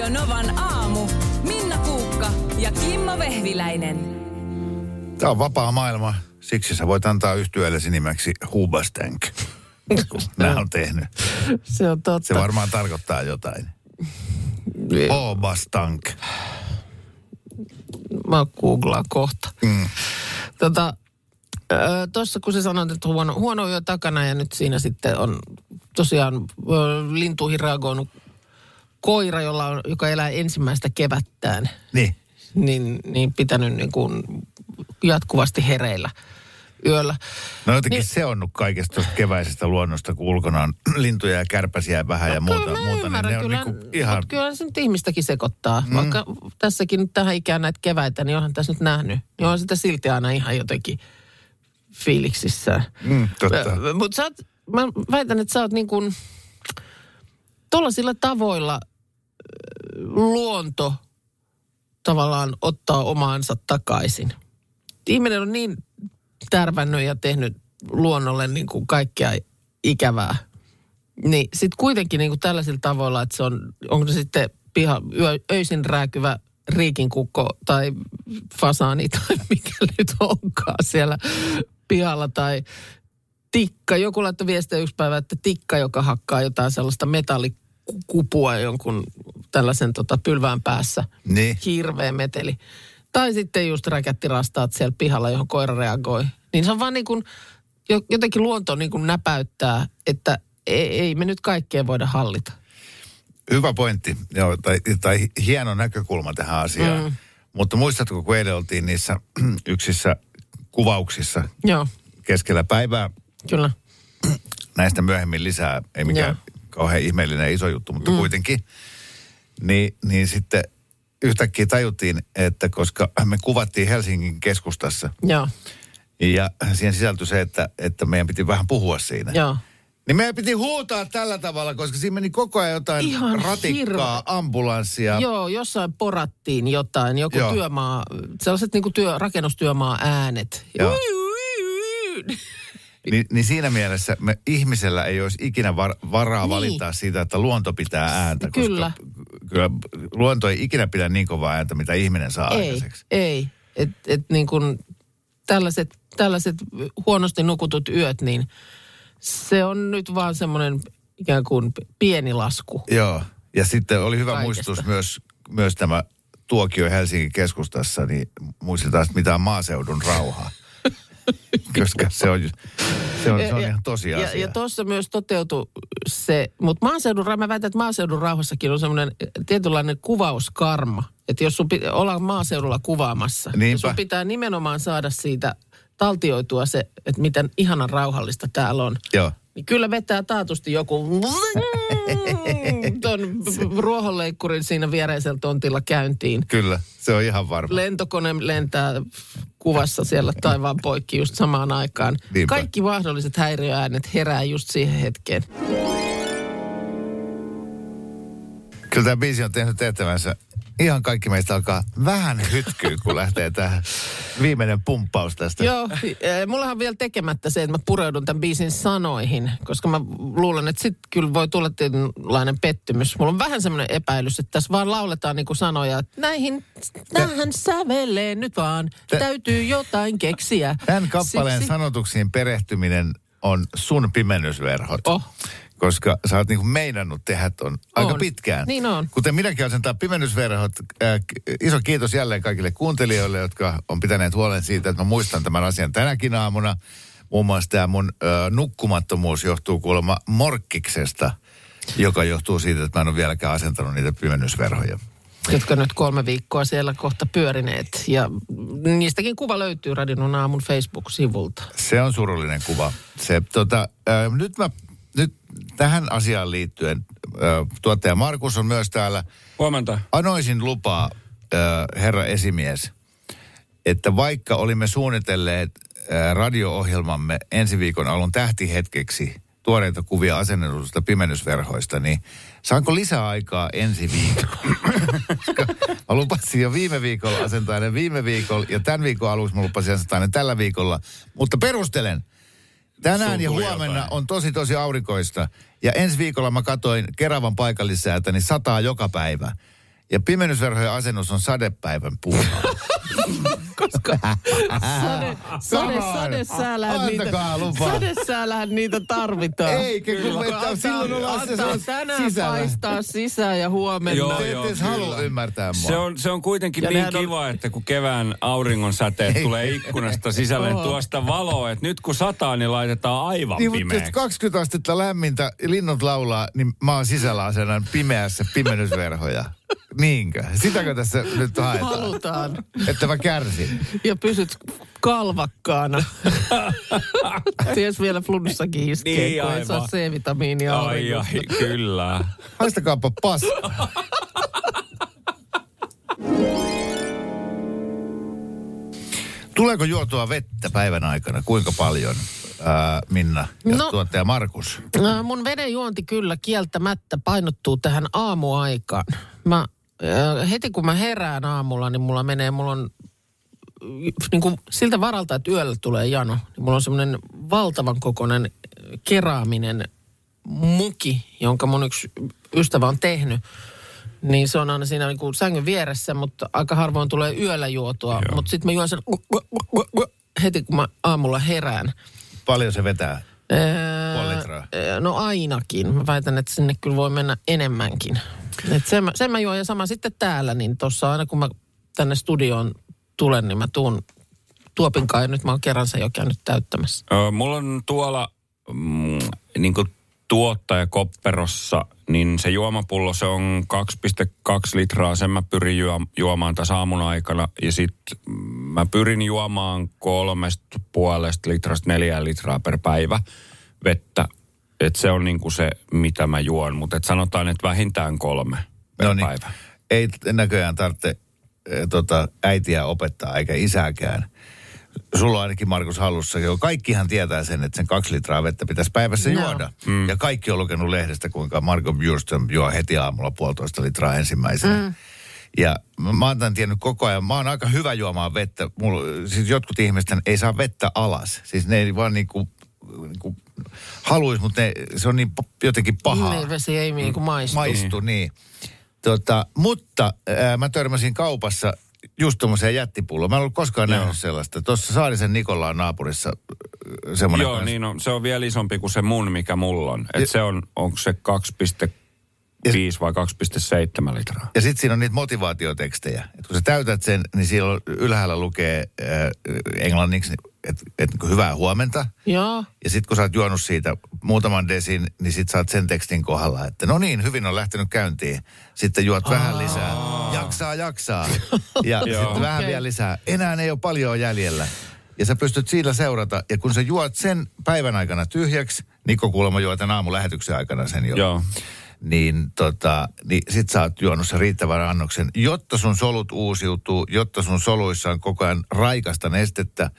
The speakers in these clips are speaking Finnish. Radio Novan aamu. Minna Puukka ja Kimmo Vehviläinen. Tämä on vapaa maailma. Siksi sä voit antaa yhtyeellesi nimeksi Hubastank. Nää on tehnyt. Se on totta. Se varmaan tarkoittaa jotain. Hubastank. Mä googlaan kohta. Tuossa kun sä sanoit, että huono yö takana ja nyt siinä sitten on tosiaan lintuihin reagoinut koira, joka elää ensimmäistä kevättään. Niin pitänyt niin kuin jatkuvasti hereillä yöllä. No jotenkin niin, se on kaikesta tuosta keväisestä luonnosta, kun ulkona on lintuja ja kärpäsiä vähän ja muuta. Ymmärrän, niin kyllä, niinku ihan... kyllä se nyt ihmistäkin sekoittaa. Vaikka tässäkin nyt tähän ikään näitä keväitä, niin onhan tässä nyt nähnyt. Niin on sitä silti aina ihan jotenkin fiiliksissään. Totta. Mutta mä väitän, että sä oot niin kuin tuollaisilla tavoilla luonto tavallaan ottaa omaansa takaisin. Ihminen on niin tärvännyt ja tehnyt luonnolle niin kuin kaikkea ikävää. Niin sitten kuitenkin niin kuin tällaisilla tavoilla, että se on, onko se sitten öisin rääkyvä riikinkukko tai fasaani tai mikä nyt onkaan siellä pihalla tai tikka. Joku laittoi viestiä yksi päivä, että tikka, joka hakkaa jotain sellaista metallikupua jonkun tällaisen pylvään päässä. Niin. Hirveä meteli. Tai sitten just räkättirastaat siellä pihalla, johon koira reagoi. Niin se on vaan niin kuin, jotenkin luonto niin kuin näpäyttää, että ei me nyt kaikkea voida hallita. Hyvä pointti, joo, tai hieno näkökulma tähän asiaan. Mutta muistatko, kun eilen oltiin niissä yksissä kuvauksissa keskellä päivää? Kyllä. Näistä myöhemmin lisää, ei mikään kauhean ihmeellinen iso juttu, mutta kuitenkin. Niin sitten yhtäkkiä tajuttiin, että koska me kuvattiin Helsingin keskustassa. Joo. Ja siihen sisältyi se, että meidän piti vähän puhua siinä. Joo. Niin meidän piti huutaa tällä tavalla, koska siinä meni koko ajan jotain ihan ratikkaa, ambulanssia. Joo, jossain porattiin jotain, joku työmaa, sellaiset niinku rakennustyömaa äänet. Joo. Niin siinä mielessä ihmisellä ei olisi ikinä varaa valittaa siitä, että luonto pitää ääntä. Kyllä luonto ei ikinä pidä niin kovaa ääntä, mitä ihminen saa aikaiseksi. Ei. Et niin kuin tällaiset huonosti nukutut yöt, niin se on nyt vaan semmoinen ikään kuin pieni lasku. Joo, ja sitten oli hyvä muistutus myös tämä tuokio Helsingin keskustassa, niin muistetaan mitään maaseudun rauhaa. Koska se on ihan tosiasia. Ja tuossa myös toteutui se, mutta mä väitän, että maaseudun rauhassakin on semmoinen tietynlainen kuvauskarma. Että jos ollaan maaseudulla kuvaamassa, niin sun pitää nimenomaan saada siitä taltioitua se, että miten ihanan rauhallista täällä on. Joo. Niin kyllä vetää taatusti joku ton ruohonleikkurin siinä viereisellä tontilla käyntiin. Kyllä, se on ihan varma. Lentokone lentää kuvassa siellä taivaan poikki just samaan aikaan. Niinpä. Kaikki mahdolliset häiriöäänet herää just siihen hetkeen. Kyllä tämä biisi on tehnyt tehtävänsä. Ihan kaikki meistä alkaa vähän hytkyä, kun lähtee tähän viimeinen pumppaus tästä. Joo, mullahan on vielä tekemättä se, että mä pureudun tämän biisin sanoihin, koska mä luulen, että sit kyllä voi tulla tietynlainen pettymys. Mulla on vähän semmoinen epäilys, että tässä vaan lauletaan niin kuin sanoja, että tähän sävelee nyt vaan, täytyy jotain keksiä. Tämän kappaleen sanotuksiin perehtyminen on sun pimennysverhot. Koska sä oot niinku meinannut tehdä ton aika pitkään. Niin on. Kuten minäkin olen tää pimennysverhot. Iso kiitos jälleen kaikille kuuntelijoille, jotka on pitäneet huolen siitä, että mä muistan tämän asian tänäkin aamuna. Muun muassa tämä mun nukkumattomuus johtuu kuulemma morkkiksesta, joka johtuu siitä, että mä en ole vieläkään asentanut niitä pimennysverhoja. Jotka nyt 3 viikkoa siellä kohta pyörineet. Ja niistäkin kuva löytyy Radion aamun Facebook-sivulta. Se on surullinen kuva. Nyt tähän asiaan liittyen tuottaja Markus on myös täällä. Huomenta. Anoisin lupaa, herra esimies, että vaikka olimme suunnitelleet radio-ohjelmamme ensi viikon alun tähtihetkeksi tuoreita kuvia asennetusta pimennysverhoista, niin saanko lisää aikaa ensi viikolla? Mä lupasin jo viime viikolla asentaa ne viime viikolla ja tämän viikon aluksi mä lupasin asentaa ne tällä viikolla, mutta perustelen. Tänään ja huomenna on tosi aurinkoista. Ja ensi viikolla mä katsoin Keravan paikallissäätä, niin sataa joka päivä. Ja pimennysverhojen asennus on sadepäivän puolella. Koska sadesäällähän niitä tarvitaan. Eikä, kun että silloin ollaan tänään sisällä. Paistaa sisään ja huomenna. Joo, edes halua ymmärtää mua. Se on kuitenkin ja niin kiva, että kun kevään auringon säteet tulee ikkunasta sisälle tuosta valoa, että nyt kun sataa, niin laitetaan aivan pimeäksi. Jos 20 astetta lämmintä, linnut laulaa, niin mä oon sisällä asennan pimeässä pimennysverhoja. Niinkö? Sitäkö tässä nyt haetaan? Halutaan. Että mä kärsin. Ja pysyt kalvakkaana. Ties vielä flunssakin iskee, niin, kun ei saa C-vitamiinia. Ai, kyllä. Haistakaapa paskaa. Tuleeko juotua vettä päivän aikana? Kuinka paljon? Minna ja tuottaja Markus. Mun vedenjuonti kyllä kieltämättä painottuu tähän aamuaikaan. Mä, heti kun mä herään aamulla, niin mulla on niin kuin siltä varalta, että yöllä tulee jano, niin mulla on semmoinen valtavan kokoinen keraaminen muki, jonka mun yksi ystävä on tehnyt. Niin se on aina siinä niin kuin sängyn vieressä, mutta aika harvoin tulee yöllä juotua. Mutta sitten mä juon sen heti, kun mä aamulla herään. Paljon se vetää? Puoli litraa? No ainakin. Mä väitän, että sinne kyllä voi mennä enemmänkin. Et sen mä juon ja sama sitten täällä, niin tossa aina kun mä tänne studioon tulen, niin mä tuun tuopinkaan ja nyt mä oon kerran sen jo käynyt täyttämässä. Mulla on tuolla niin kuin tuottajakopperossa, niin se juomapullo, se on 2,2 litraa. Sen mä pyrin juomaan tässä aamun aikana. Ja sit mä pyrin juomaan 3,5–4 litraa per päivä vettä. Et se on niinku se, mitä mä juon. Mutta et sanotaan, että vähintään 3 per päivä. Ei näköjään tarvitse äitiä opettaa, eikä isääkään. Sulla on ainakin, Markus, hallussa. Kaikkihan tietää sen, että sen 2 litraa vettä pitäisi päivässä juoda. Mm. Ja kaikki on lukenut lehdestä, kuinka Marko Bjurström juo heti aamulla 1,5 litraa ensimmäisenä. Mm. Ja mä oon tämän tiennyt koko ajan. Mä oon aika hyvä juomaan vettä. Siis jotkut ihmiset ei saa vettä alas. Siis ne ei vaan niin kuin haluaisi, mutta se on niin jotenkin pahaa. Ilmeisesti ei niin kuin maistu. Niin. Mutta mä törmäsin kaupassa just tuommoiseen jättipulloon. Mä en ollut koskaan nähnyt sellaista. Tuossa Saarisen Nikolla on naapurissa semmoinen. Joo, niin on. Se on vielä isompi kuin se mun, mikä mulla on. Että se on, onko se 2,5 vai 2,7 litraa. Ja sitten siinä on niitä motivaatiotekstejä. Et kun sä täytät sen, niin siellä ylhäällä lukee englanniksi, että hyvää huomenta. Joo. Ja sitten kun sä oot juonut siitä muutaman desin, niin sit sä oot sen tekstin kohdalla, että no niin, hyvin on lähtenyt käyntiin. Sitten juot vähän lisää. Jaksaa. Ja sitten vähän vielä lisää. Enää ei ole paljon jäljellä. Ja sä pystyt sillä seurata. Ja kun sä juot sen päivän aikana tyhjäksi, Niko kuulemma juo tämän aamulähetyksen aikana sen jo. Joo. Niin sit sä oot juonut sen riittävän annoksen, jotta sun solut uusiutuu, jotta sun soluissa on koko ajan raikasta nestettä.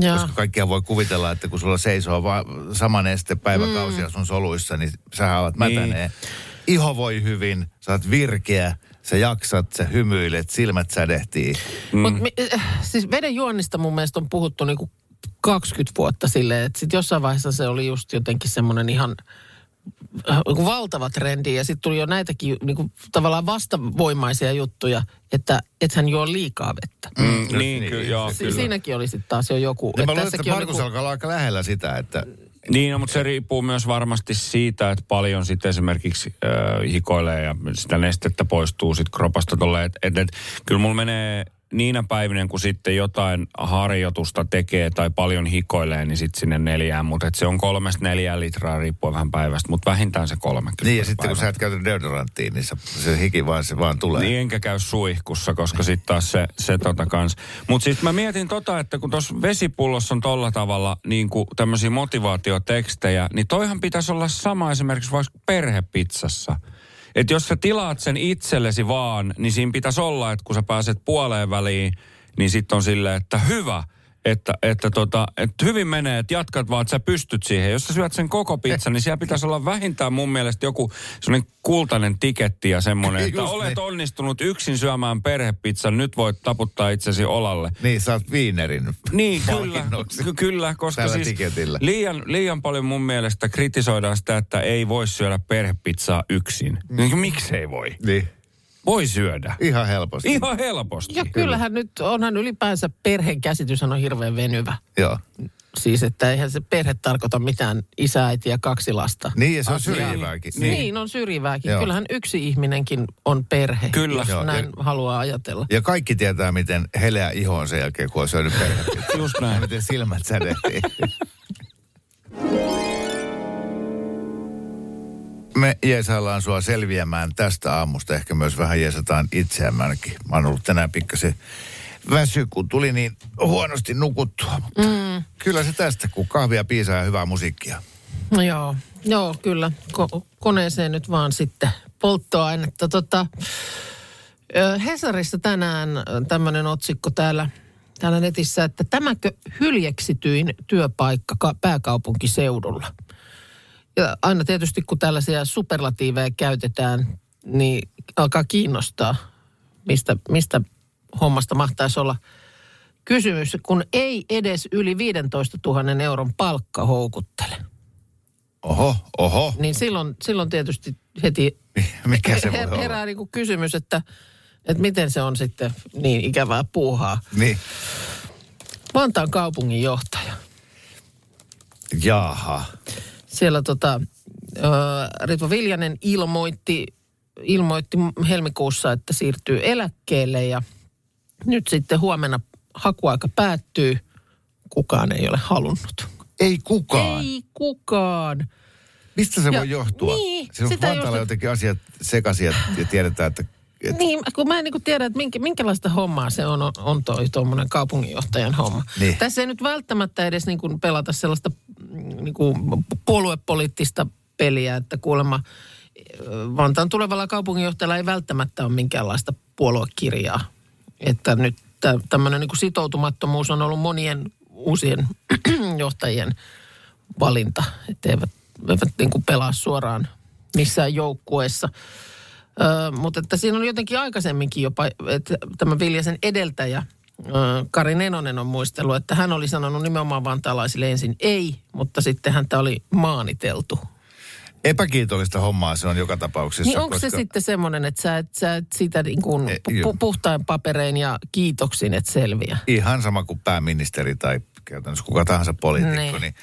Joo. Koska kaikkia voi kuvitella, että kun sulla seisoo vaan sama neste päiväkausia sun soluissa, niin sähän oot mätäneen. Iho voi hyvin, sä oot virkeä, sä jaksat, sä hymyilet, silmät sädehtii. Mm. Mut siis veden juonnista mun mielestä on puhuttu niinku 20 vuotta silleen, että sit jossain vaiheessa se oli just jotenkin semmoinen ihan valtava trendi, ja sitten tuli jo näitäkin niinku tavallaan vastavoimaisia juttuja, että ethän juo liikaa vettä. Mm, niin, kyllä. Siinäkin oli sitten taas jo joku. Niin, mä luulen, että Markus alkaa aika lähellä sitä, että niin, mutta se riippuu myös varmasti siitä, että paljon sitten esimerkiksi hikoilee ja sitä nestettä poistuu sitten kropasta tolleen. Kyllä mulla menee niinä päivinä, kun sitten jotain harjoitusta tekee tai paljon hikoilee, niin sitten sinne 4. Mutta se on 3–4 litraa riippuen vähän päivästä, mutta vähintään se 3. Niin, ja sitten kun sä et käytä deodoranttiin, niin se hiki vaan se vaan tulee. Niin, enkä käy suihkussa, koska sitten taas se kans. Mutta sitten mä mietin että kun tuossa vesipullossa on tolla tavalla niin kuin tämmöisiä motivaatiotekstejä, niin toihan pitäisi olla sama esimerkiksi vaikka perhepizzassa. Että jos sä tilaat sen itsellesi vaan, niin siinä pitäisi olla, että kun sä pääset puoleen väliin, niin sitten on silleen, että hyvä, että hyvin menee, että jatkat vaan, että sä pystyt siihen. Jos sä syöt sen koko pizzan, niin siellä pitäisi olla vähintään mun mielestä joku sellainen kultainen tiketti ja semmoinen, että olet onnistunut yksin syömään perhepizzan, nyt voit taputtaa itsesi olalle. Niin, sä oot viinerin. Niin, kyllä, koska siis liian paljon mun mielestä kritisoidaan sitä, että ei voi syödä perhepizzaa yksin. Niin, miksi ei voi? Niin. Voi syödä. Ihan helposti. Ihan helposti. Ja kyllähän nyt onhan ylipäänsä perhekäsityshän on hirveän venyvä. Joo. Siis, että eihän se perhe tarkoita mitään isä, äiti ja kaksi lasta. Niin, ja se on syrjivääkin. Niin, on syrjivääkin. Joo. Kyllähän yksi ihminenkin on perhe, kyllä. Jos näin haluaa ajatella. Ja kaikki tietää, miten heleä iho on sen jälkeen, kun on syönyt perhettä. Just näin. Miten silmät sädehtiin. Me jeesaillaan sua selviämään tästä aamusta. Ehkä myös vähän jeesataan itseämänkin. Mä oon ollut tänään pikkasen väsy, kun tuli niin huonosti nukuttua. Mutta kyllä se tästä, kun kahvia piisaa ja hyvää musiikkia. No joo kyllä. Koneeseen nyt vaan sitten polttoainetta. Hesarissa tänään tämmöinen otsikko täällä netissä, että tämäkö hyljeksityin työpaikka pääkaupunkiseudulla? Ja aina tietysti, kun tällaisia superlatiiveja käytetään, niin alkaa kiinnostaa, mistä hommasta mahtaisi olla kysymys, kun ei edes yli 15 000 euron palkka houkuttele. Oho. Niin silloin tietysti heti mikä se herää niin kuin kysymys, että miten se on sitten niin ikävää puuhaa. Niin. Vantaan kaupunginjohtaja. Jaha. Siellä Ritva Viljanen ilmoitti helmikuussa, että siirtyy eläkkeelle ja nyt sitten huomenna hakuaika päättyy. Kukaan ei ole halunnut. Ei kukaan. Mistä se voi johtua? Niin, se on Vantaalla jotenkin asiat sekaisin ja tiedetään, että... Niin, kun mä en niin tiedä, että minkälaista hommaa se on tuommoinen kaupunginjohtajan homma. Niin. Tässä ei nyt välttämättä edes niin kuin pelata sellaista niin kuin puoluepoliittista peliä, että kuulemma Vantaan tulevalla kaupunginjohtajalla ei välttämättä ole minkäänlaista puoluekirjaa. Että nyt tämmöinen niin kuin sitoutumattomuus on ollut monien uusien johtajien valinta, että eivät niin kuin pelaa suoraan missään joukkueessa. Mutta että siinä on jotenkin aikaisemminkin jopa, että tämä Viljasen edeltäjä Kari Nenonen on muistellut, että hän oli sanonut nimenomaan vantaalaisille ensin ei, mutta sitten häntä oli maaniteltu. Epäkiitollista hommaa se on joka tapauksessa. Niin onko se sitten semmoinen, että sä et sitä niin kuin puhtain paperein ja kiitoksin et selviä? Ihan sama kuin pääministeri tai käytännössä kuka tahansa poliitikko, niin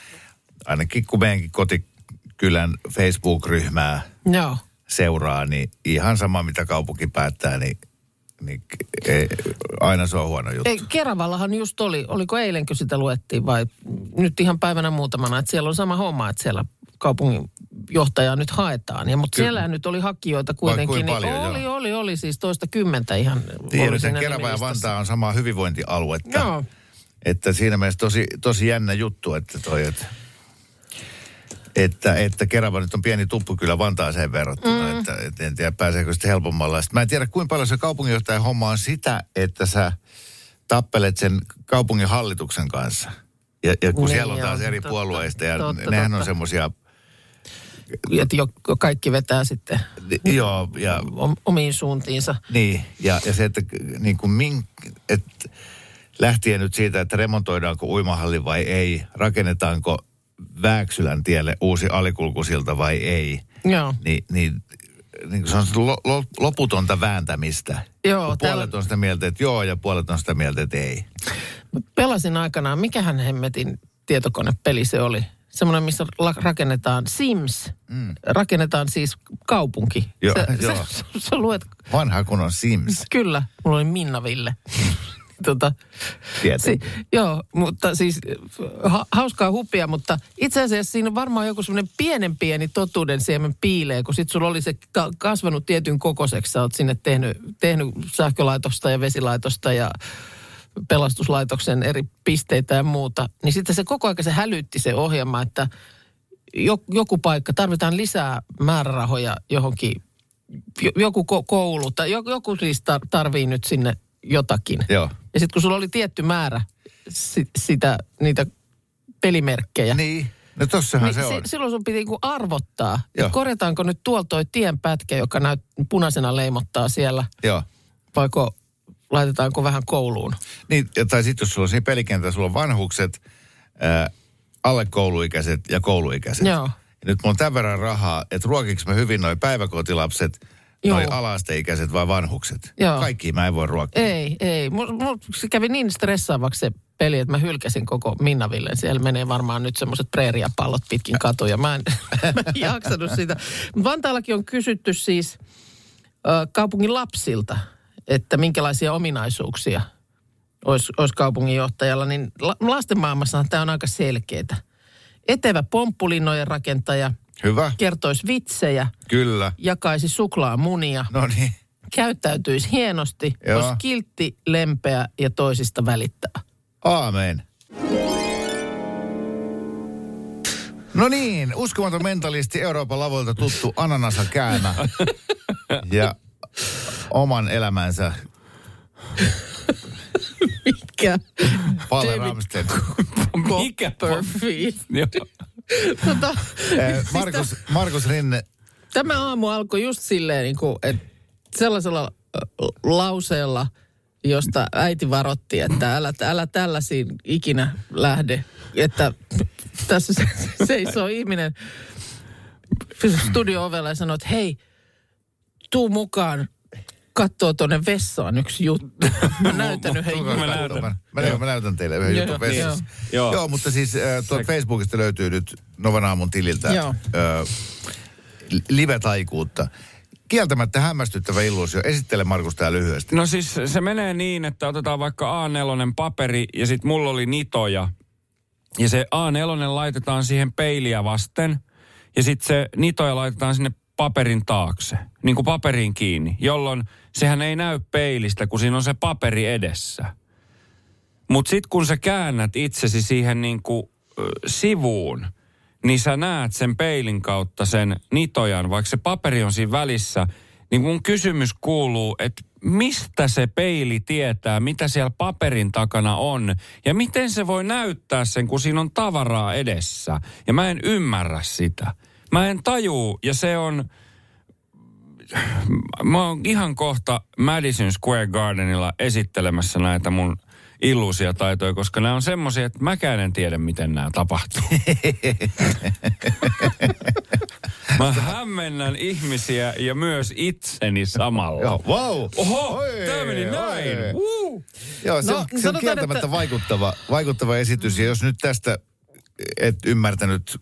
ainakin kun meidänkin kotikylän Facebook-ryhmää... Joo. Seuraa, niin ihan sama mitä kaupunki päättää, niin aina se on huono juttu. Ei, Keravallahan just oliko eilenkö sitä luettiin vai nyt ihan päivänä muutamana, että siellä on sama homma, että siellä kaupunginjohtajaa nyt haetaan. Mutta siellä nyt oli hakijoita kuitenkin, niin paljon, oli siis 120 ihan. Tiedän, Kerava ja Vantaa on samaa hyvinvointialuetta. Joo. Että siinä mielessä tosi jännä juttu, että toi... Että Kerava nyt on pieni tuppukylä Vantaaseen verrattuna, että en tiedä pääseekö sitten helpommalla. Sitten mä en tiedä kuinka paljon se kaupunginjohtajan homma on sitä, että sä tappelet sen kaupungin hallituksen kanssa. Ja kun siellä on taas eri puolueista ja nehän on semmoisia... Että kaikki vetää sitten joo, ja, omiin suuntiinsa. Niin, ja se, että niin kuin lähtien nyt siitä, että remontoidaanko uimahalli vai ei, rakennetaanko... Vääksylän tielle uusi alikulkusilta vai ei. Joo. Niin se on loputonta vääntämistä. Joo, puolet on sitä mieltä, että joo ja puolet on sitä mieltä, että ei. Mä pelasin aikanaan, mikähän hemmetin tietokonepeli se oli. Semmoinen, missä rakennetaan Sims. Rakennetaan siis kaupunki. Joo, joo. Sä luet... Vanha kun on Sims. Kyllä, mulla oli Minna Ville. Joo, mutta siis hauskaa hupia, mutta itse asiassa siinä on varmaan joku semmoinen pienen pieni totuuden siemen piilee, kun sit sulla oli se kasvanut tietyn kokoiseksi, sä oot sinne tehnyt sähkölaitosta ja vesilaitosta ja pelastuslaitoksen eri pisteitä ja muuta, niin sitten se koko ajan se hälytti se ohjelma, että joku paikka, tarvitaan lisää määrärahoja johonkin, joku koulu tai joku siis tarvii nyt sinne jotakin. Joo. Ja sitten kun sulla oli tietty määrä niitä pelimerkkejä. Niin, no tossahan niin se on. Silloin sun piti niin kuin arvottaa, että korjataanko nyt tuolla toi tienpätkä, joka punaisena leimottaa siellä. Joo. Vaiko laitetaanko vähän kouluun. Niin, tai sitten jos sulla on siinä pelikentällä, sulla on vanhukset, alle kouluikäiset ja kouluikäiset. Joo. Ja nyt mulla on tämän verran rahaa, että ruokiks mä hyvin noi päiväkotilapset, Noi alaasteikäiset vai vanhukset. Joo. Kaikki mä en voi ruokkia. Ei. Se kävi niin stressaavaksi se peli, että mä hylkäsin koko Minna Villen. Siellä menee varmaan nyt semmoiset preeriapallot pitkin katuja. Mä en jaksanut sitä. Vantaallakin on kysytty siis kaupungin lapsilta, että minkälaisia ominaisuuksia olisi kaupunginjohtajalla. Niin lasten maailmassa tämä on aika selkeää. Etevä pomppulinnojen rakentaja. Hyvä. Kertoisi vitsejä. Kyllä. Jakaisi suklaamunia. Noniin. Käyttäytyisi hienosti. Joo. Olisi kiltti, lempeä ja toisista välittävä. Aamen. No niin, uskomaton mentalisti Euroopan lavolta tuttu Ananasa Käymä. Ja oman elämänsä. Mikä? Palle Ramstedt. Mikä perfi. Markus Rinne. Tämä aamu alkoi just silleen, niin kuin, että sellaisella lauseella, josta äiti varotti, että älä tällaisiin ikinä lähde. Että tässä seisoo ihminen studio-ovella ja sanoo, että hei, tuu mukaan. Katsoo tuonne vessaan yksi juttu. Mä näytän yhden jutun. Mä näytän teille yhden jutun vessassa. Joo, mutta siis tuolta Facebookista löytyy nyt Novan aamun tililtä live-taikuutta. Kieltämättä hämmästyttävä illuusio. Esittele Markus tää lyhyesti. No siis se menee niin, että otetaan vaikka A4 paperi ja sit mulla oli nitoja. Ja se A4 laitetaan siihen peiliä vasten ja sit se nitoja laitetaan sinne paperin taakse, niin kuin paperin kiinni, jolloin sehän ei näy peilistä, kun siinä on se paperi edessä. Mutta sitten kun sä käännät itsesi siihen niin kuin sivuun, niin sä näet sen peilin kautta sen nitojan, vaikka se paperi on siinä välissä, niin mun kysymys kuuluu, että mistä se peili tietää, mitä siellä paperin takana on, ja miten se voi näyttää sen, kun siinä on tavaraa edessä, ja mä en ymmärrä sitä. Mä en tajuu, ja se on, mä oon ihan kohta Madison Square Gardenilla esittelemässä näitä mun illuusiotaitoja, koska nämä on semmoisia, että mäkään en tiedä, miten nämä tapahtuu. Mä hämmennän ihmisiä ja myös itseni samalla. Joo, wow. Oho, tämä meni näin. Joo, se on kieltämättä vaikuttava esitys, ja jos nyt tästä et ymmärtänyt,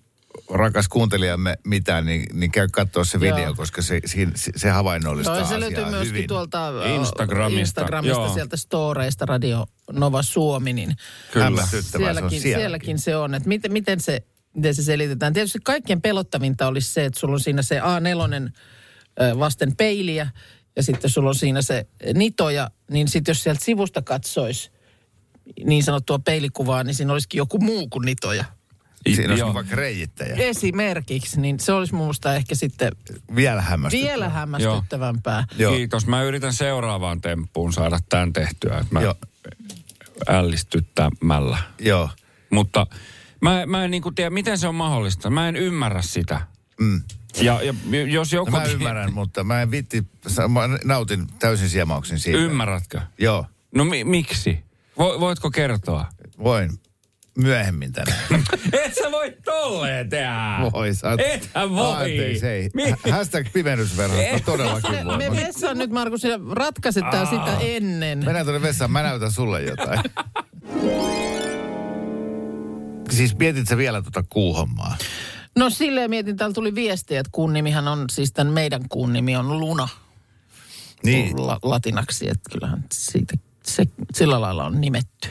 rakas kuuntelijamme mitään, niin käy katsoa se video, koska se havainnollistaa asiaa hyvin. Se löytyy myöskin hyvin tuolta Instagramista sieltä storeista Radio Nova Suomi, niin kyllä. Sielläkin se on, että miten se selitetään. Tietysti kaikkien pelottavinta olisi se, että sulla on siinä se A4 vasten peiliä ja sitten sulla on siinä se nitoja, niin sitten jos sieltä sivusta katsoisi niin sanottua peilikuvaa, niin siinä olisikin joku muu kuin nitoja. Siinä olisi vaikka reijittäjä. Esimerkiksi, niin se olisi minusta ehkä sitten vielä hämmästyttävämpää. Joo. Kiitos. Mä yritän seuraavaan temppuun saada tämän tehtyä, että mä ällistyttämällä. Joo. Mutta mä en niin kuin tiedä, miten se on mahdollista. Mä en ymmärrä sitä. Mm. Ja jos joku... Mä ymmärrän, mutta mä en viitti... Mä nautin täysin siemauksen siitä. Ymmärrätkö? Joo. No miksi? Voitko kertoa? Voin. Myöhemmin tänään. Et sä voi tolleen tehdä. Voi. Ethän voi. Anteeksi, ei. Hashtag pimennysverho. No todellakin voi. Me vessaan nyt, Markus, ja ratkaiset tää sitä ennen. Mennään tuonne vessaan, mä näytän sulle jotain. Siis mietit sä vielä tuota kuuhommaa? No silleen mietin, täällä tuli viestiä, että kuun nimihän on, siis tämän meidän kuun nimi on Luna. Niin. Latinaksi, että kyllähän siitä, se sillä lailla on nimetty.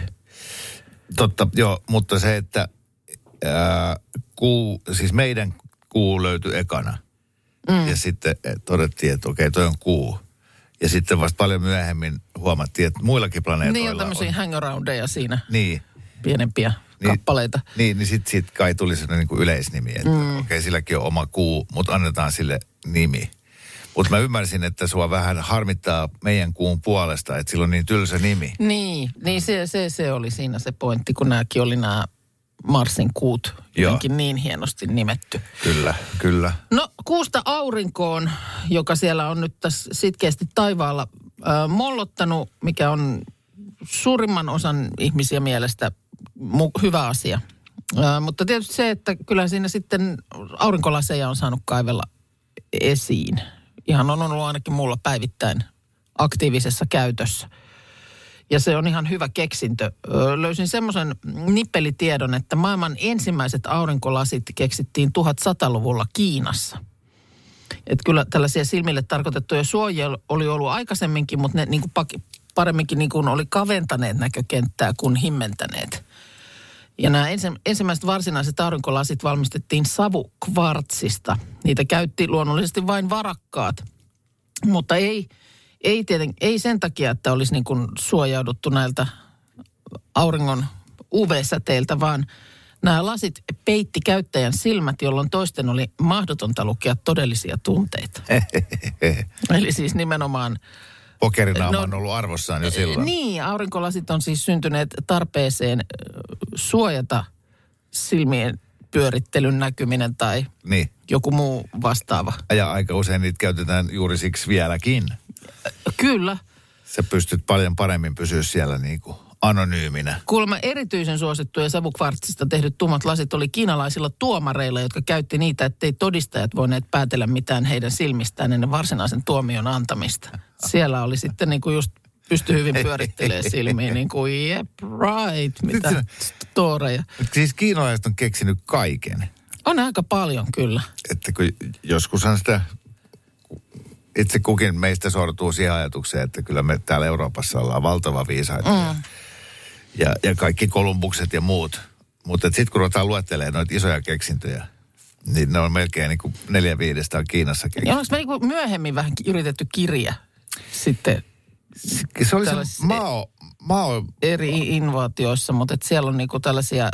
Totta, joo, mutta se, että siis meidän kuu löytyi ekana. Ja sitten todettiin, että okei, toi on kuu. Ja sitten vasta paljon myöhemmin huomattiin, että muillakin planeetoilla on. Niin on tämmöisiä hangaroundeja siinä. Niin. Pienempiä kappaleita. Niin sit kai tuli sellainen niin kuin yleisnimi, että okei, silläkin on oma kuu, mutta annetaan sille nimi. Mutta mä ymmärsin, että sua vähän harmittaa meidän kuun puolesta, että sillä on niin tylsä nimi. Niin se oli siinä se pointti, kun nämäkin oli nämä Marsin kuut jotenkin niin hienosti nimetty. Kyllä. No kuusta aurinkoon, joka siellä on nyt tässä sitkeästi taivaalla mollottanut, mikä on suurimman osan ihmisiä mielestä hyvä asia. Mutta tietysti se, että kyllä siinä sitten aurinkolaseja on saanut kaivella esiin. ihan on ollut ainakin mulla päivittäin aktiivisessa käytössä. Ja se on ihan hyvä keksintö. Löysin semmoisen nippelitiedon, että maailman ensimmäiset aurinkolasit keksittiin 1100-luvulla Kiinassa. Että kyllä tällaisia silmille tarkoitettuja suojia oli ollut aikaisemminkin, mutta ne niin kuin paremminkin niin kuin oli kaventaneet näkökenttää kuin himmentäneet. Ja nämä ensimmäiset varsinaiset aurinkolasit valmistettiin savukvartsista. Niitä käytti luonnollisesti vain varakkaat, mutta ei sen takia, että olisi niin kuin suojauduttu näiltä auringon UV-säteiltä, vaan nämä lasit peitti käyttäjän silmät, jolloin toisten oli mahdotonta lukea todellisia tunteita. Eli siis nimenomaan... Pokerinaama on ollut arvossaan jo silloin. Niin, aurinkolasit on siis syntyneet tarpeeseen suojata silmien pyörittelyn näkyminen tai niin. Joku muu vastaava. Ja aika usein niitä käytetään juuri siksi vieläkin. Kyllä. Sä pystyt paljon paremmin pysyä siellä niin kuin anonyyminä. Kuulemma erityisen suosittuja savukvartsista tehdyt tummat lasit oli kiinalaisilla tuomareilla, jotka käytti niitä, ettei todistajat voineet päätellä mitään heidän silmistään ennen varsinaisen tuomion antamista. Siellä oli sitten niin kuin just pysty hyvin pyörittelemään silmiin niin kuin yep, right, mitä storeja. Siis kiinalaiset on keksinyt kaiken. On aika paljon kyllä. Että kun joskushan sitä... Itse kukin meistä sortuu siihen ajatukseen, että kyllä me täällä Euroopassa ollaan valtava viisaita ja kaikki Kolumbukset ja muut. Mutta sitten kun ruvetaan luettelemaan noita isoja keksintöjä, niin ne on melkein niin kuin 4-5 Kiinassa keksintö. Onko me niin kuin myöhemmin vähän yritetty kirja sitten? Se oli se Mao. Eri innovaatioissa, mutta et siellä on niin kuin tällaisia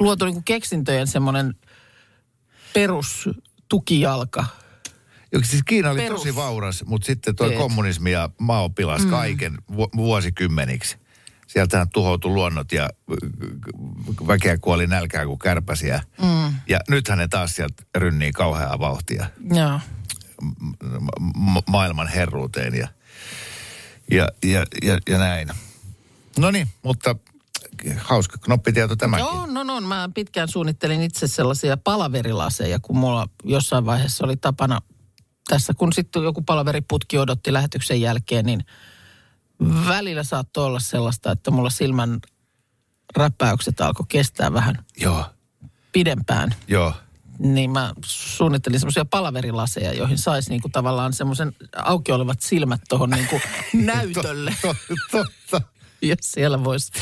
luotu niin kuin keksintöjen semmoinen perustukijalka. Siis Kiina oli tosi vauras, mutta sitten tuo kommunismi ja Mao pilasi kaiken vuosikymmeniksi. Sieltähän tuhoutui luonnot ja väkeä kuoli nälkää kuin kärpäsiä. Ja nythän ne taas sieltä rynnii kauheaa vauhtia maailman herruuteen ja näin. No niin, mutta... Hauska knoppitieto tämäkin. No. Mä pitkään suunnittelin itse sellaisia palaverilaseja, kun mulla jossain vaiheessa oli tapana tässä, kun sitten joku palaveriputki odotti lähetyksen jälkeen, niin välillä saattoi olla sellaista, että mulla silmän räpäykset alkoi kestää vähän pidempään. Joo. Niin mä suunnittelin semmoisia palaverilaseja, joihin saisi niinku tavallaan semmoisen auki olevat silmät tuohon niinku näytölle. Totta. Ja siellä voisi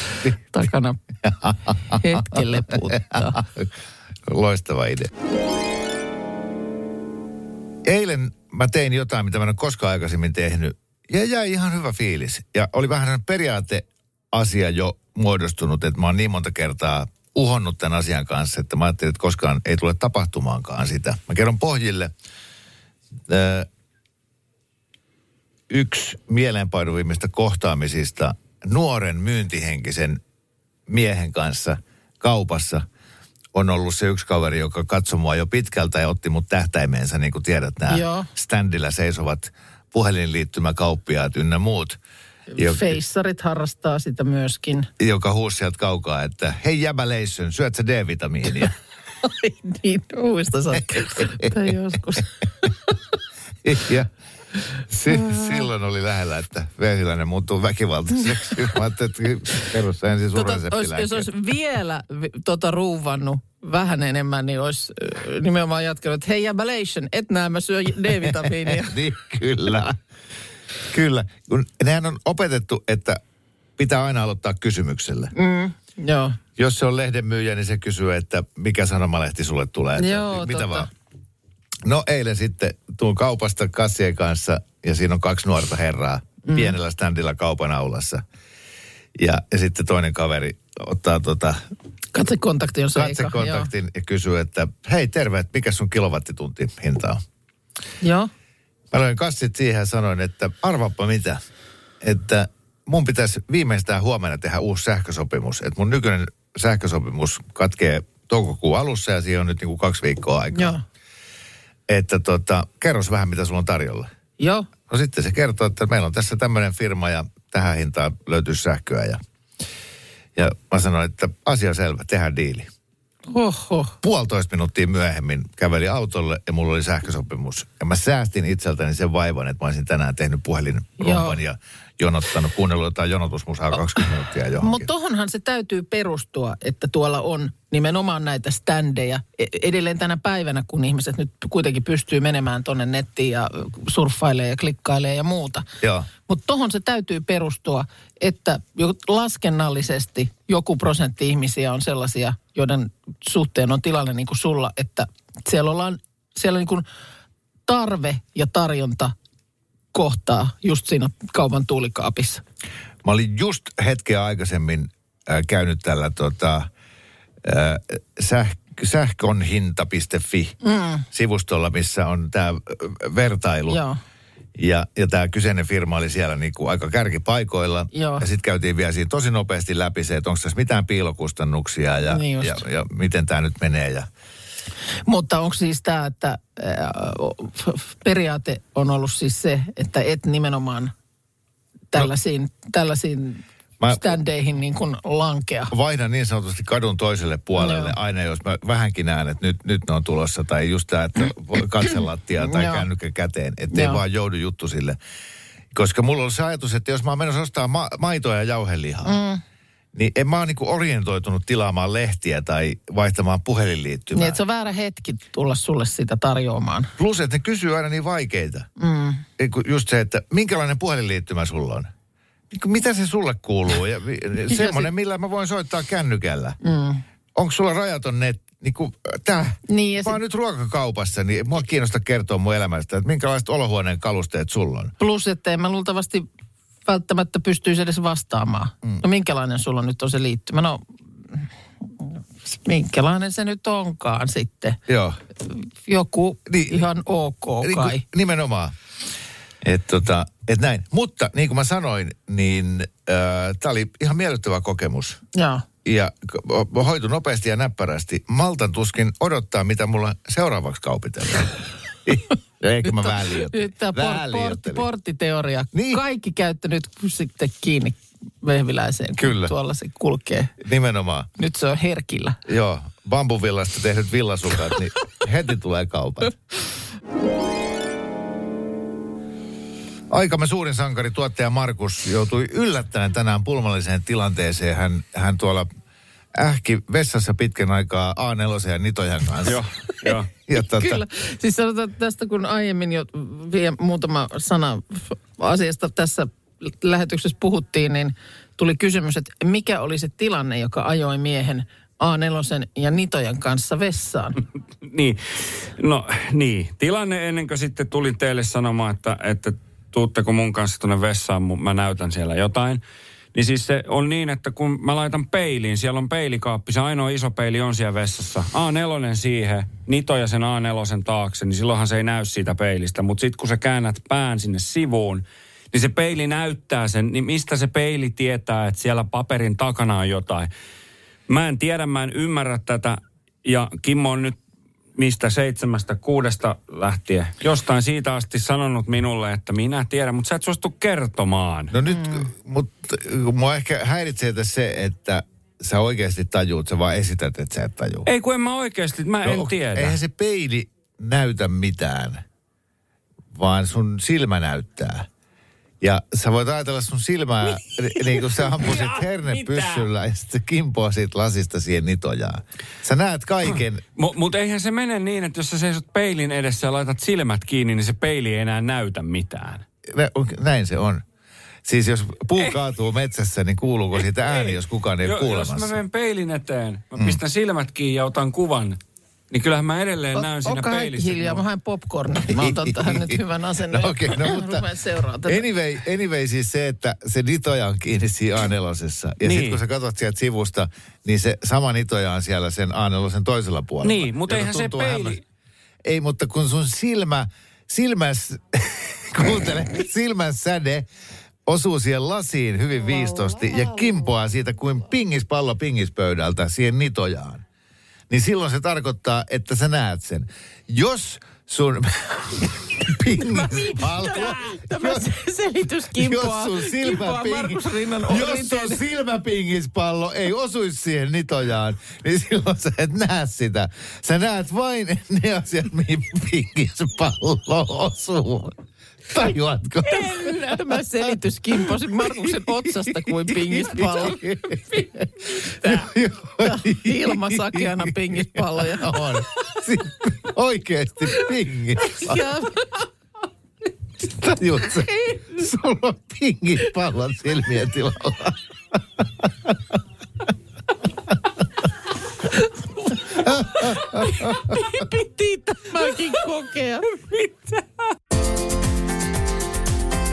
takana hetken leputtaa. Loistava idea. Eilen mä tein jotain, mitä mä en ole koskaan aikaisemmin tehnyt. Ja jäi ihan hyvä fiilis. Ja oli vähän periaateasia jo muodostunut, että mä oon niin monta kertaa uhonnut tämän asian kanssa, että mä ajattelin, että koskaan ei tule tapahtumaankaan sitä. Mä kerron pohjille. Yksi mieleenpainuvimmista kohtaamisista nuoren myyntihenkisen miehen kanssa kaupassa on ollut se yksi kaveri, joka katsoi mua jo pitkältä ja otti mut tähtäimeensä, niin kuin tiedät, nämä standilla seisovat puhelinliittymäkauppiaat ynnä muut. Feissarit harrastaa sitä myöskin. Joka huusi sieltä kaukaa, että hei jäbä leissyn, syöt sä D-vitamiinia? Ai niin, muista sä tai joskus. Ja... Silloin oli lähellä, että Vehviläinen muuttuu väkivaltaiseksi. Mä ajattelin, että perussa ensin suralliseppi. Jos olisi vielä ruuvannut vähän enemmän, niin olisi nimenomaan jatkanut, että hei jäbälation, et nää mä syö D-vitamiinia. Niin, kyllä. Kyllä. Nehän on opetettu, että pitää aina aloittaa kysymyksellä. Joo. Jos se on lehdenmyyjä, niin se kysyy, että mikä sanomalehti sulle tulee. Että joo, mitä vaan. No eilen sitten tuun kaupasta kassien kanssa ja siinä on kaksi nuorta herraa pienellä standilla kaupan aulassa. Ja sitten toinen kaveri ottaa katsekontaktin ja kysyy, että hei terve, että mikä sun kilowattitunti hinta on? Joo. Mä löin kassit siihen ja sanoin, että arvaappa mitä, että mun pitäisi viimeistään huomenna tehdä uusi sähkösopimus. Että mun nykyinen sähkösopimus katkee toukokuun alussa ja siihen on nyt niin kuin 2 viikkoa aikaa. Joo. Että kerros vähän, mitä sulla on tarjolla. Joo. No sitten se kertoo, että meillä on tässä tämmöinen firma ja tähän hintaan löytyy sähköä. Ja mä sanoin, että asia selvä, tehdään diili. Oho. 1,5 minuuttia myöhemmin käveli autolle ja mulla oli sähkösopimus. Ja mä säästin itseltäni sen vaivan, että mä olisin tänään tehnyt puhelinrumpan ja jonottanut, kuunnellut jotain jonotusmusaa 20 minuuttia johonkin. Mutta tohonhan se täytyy perustua, että tuolla on nimenomaan näitä ständejä. Edelleen tänä päivänä, kun ihmiset nyt kuitenkin pystyy menemään tonne nettiin ja surffailee ja klikkailee ja muuta. Mutta tohon se täytyy perustua, että laskennallisesti joku prosentti ihmisiä on sellaisia, joiden suhteen on tilanne niin kuin sulla, että siellä on niin kuin tarve ja tarjonta kohtaa just siinä kaupan tuulikaapissa. Mä olin just hetkeä aikaisemmin käynyt tällä sähkönhinta.fi-sivustolla, missä on tämä vertailu. Joo. Ja tämä kyseinen firma oli siellä niinku aika kärkipaikoilla. Joo. Ja sitten käytiin vielä siinä tosi nopeasti läpi se, että onko tässä mitään piilokustannuksia ja, niin ja miten tämä nyt menee. Ja. Mutta onko siis tämä, että periaate on ollut siis se, että et nimenomaan tällaisiin ständeihin niin kuin lankea. Vaihdan niin sanotusti kadun toiselle puolelle aina, jos mä vähänkin näen, että nyt ne on tulossa. Tai just tämä, että katselattia tai kännykkä käteen. Että ei vaan joudu juttu sille. Koska mulla on se ajatus, että jos mä oon menossa ostaa maitoa ja jauhelihaa, niin en mä ole niinku orientoitunut tilaamaan lehtiä tai vaihtamaan puhelinliittymää. Niin, että se on väärä hetki tulla sulle sitä tarjoamaan. Plus, että ne kysyy aina niin vaikeita. Mm. Just se, että minkälainen puhelinliittymä sulla on? Mitä se sulle kuuluu? Ja semmoinen, millä mä voin soittaa kännykällä. Mm. Onko sulla rajaton net? Niin mä oon nyt ruokakaupassa, niin mua kiinnostaa kertoa mun elämästä, että minkälaiset olohuoneen kalusteet sulla on. Plus, että en mä luultavasti välttämättä pystyisi edes vastaamaan. Mm. No minkälainen sulla nyt on se liittymä? No minkälainen se nyt onkaan sitten? Joo. Joku niin, ihan ok kai. Niin, nimenomaan. Että näin. Mutta niin kuin mä sanoin, niin tämä oli ihan miellyttävä kokemus. Joo. Ja hoitu nopeasti ja näppärästi. Maltan tuskin odottaa, mitä mulla seuraavaksi kaupitellaan. Eikö mä väliöttelin? Nyt tämä porttiteoria. Niin. Kaikki käyttänyt sitten kiinni Vehviläiseen. Kyllä. Tuolla se kulkee. Nimenomaan. Nyt se on herkillä. Joo. Bambuvillasta tehdyt villasukat, niin heti tulee kaupat. Aikamme suurin sankari, tuottaja Markus, joutui yllättäen tänään pulmalliseen tilanteeseen. Hän tuolla ähki vessassa pitkän aikaa A4 ja Nitojan kanssa. Joo. Kyllä. Siis sanotaan tästä, kun aiemmin jo vielä muutama sana asiasta tässä lähetyksessä puhuttiin, niin tuli kysymys, että mikä oli se tilanne, joka ajoi miehen A4 ja Nitojan kanssa vessaan. Niin. Tilanne ennen kuin sitten tulin teille sanomaan, että tuutteko mun kanssa tuonne vessaan, mä näytän siellä jotain. Niin siis se on niin, että kun mä laitan peiliin, siellä on peilikaappi, se ainoa iso peili on siellä vessassa. A4 siihen, Nitoja sen A4 taakse, niin silloinhan se ei näy siitä peilistä. Mutta sitten kun sä käännät pään sinne sivuun, niin se peili näyttää sen, niin mistä se peili tietää, että siellä paperin takana on jotain. Mä en tiedä, mä en ymmärrä tätä, ja Kimmo on nyt mistä 7, 6 lähtien. Jostain siitä asti sanonut minulle, että minä tiedän, mutta sä et suostu kertomaan. No nyt, mutta mua ehkä häiritsee tässä se, että sä oikeasti tajuut, sä vaan esität, että sä et tajuu. Ei kun en mä oikeasti, en tiedä. Eihän se peili näytä mitään, vaan sun silmä näyttää. Ja sä voit ajatella sun silmää, niin kun sä ampusit hernepyssyllä ja sitten kimpoa siitä lasista siihen Nitojaan. Sä näet kaiken. Mutta eihän se mene niin, että jos sä seisot peilin edessä ja laitat silmät kiinni, niin se peili ei enää näytä mitään. Näin se on. Siis jos puu kaatuu metsässä, niin kuuluuko siitä ääni, jos kukaan ei ole kuulemassa? Jos mä menen peilin eteen, mä pistän silmät kiinni ja otan kuvan. Niin kyllähän mä edelleen näyn siinä peilissä. Hiljaa, mä haen popcornia. Mä otan tähän nyt hyvän asennon. Okay, rupean seuraamaan tätä. Anyway, siis se, että se Nitoja on kiinni siinä A4:ssä. Ja niin. Sitten kun sä katsot sieltä sivusta, niin se sama Nitoja on siellä sen A4:n toisella puolella. Niin, mutta eihän se peili. Ei, mutta kun sun silmän säde osuu siihen lasiin hyvin viistosti ja kimpoaa siitä kuin pingispallo pingispöydältä siihen Nitojaan. Niin silloin se tarkoittaa, että sä näet sen. Jos sun pingis alkoi. Tämä selitys kimpoaa Markus Rinnan orinteen. Jos sun silmäpingispallo ei osuisi siihen nitojaan, niin silloin sä et näe sitä. Sä näet vain ne asiat, mihin pingispallo osuu. Tajuatko? Tämä selitys kimposi Markuksen otsasta kuin pingispallo. Ilmasakeana pingispalloja. On. Oikeesti pingispallo. Tajuat sä? Sulla on pingispallon silmien tilalla. Piti tämäkin kokea. Mitä?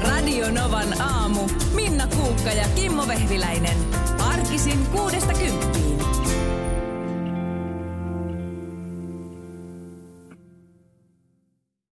Radio Novan aamu. Minna Puukka ja Kimmo Vehviläinen. Arkisin 6–10.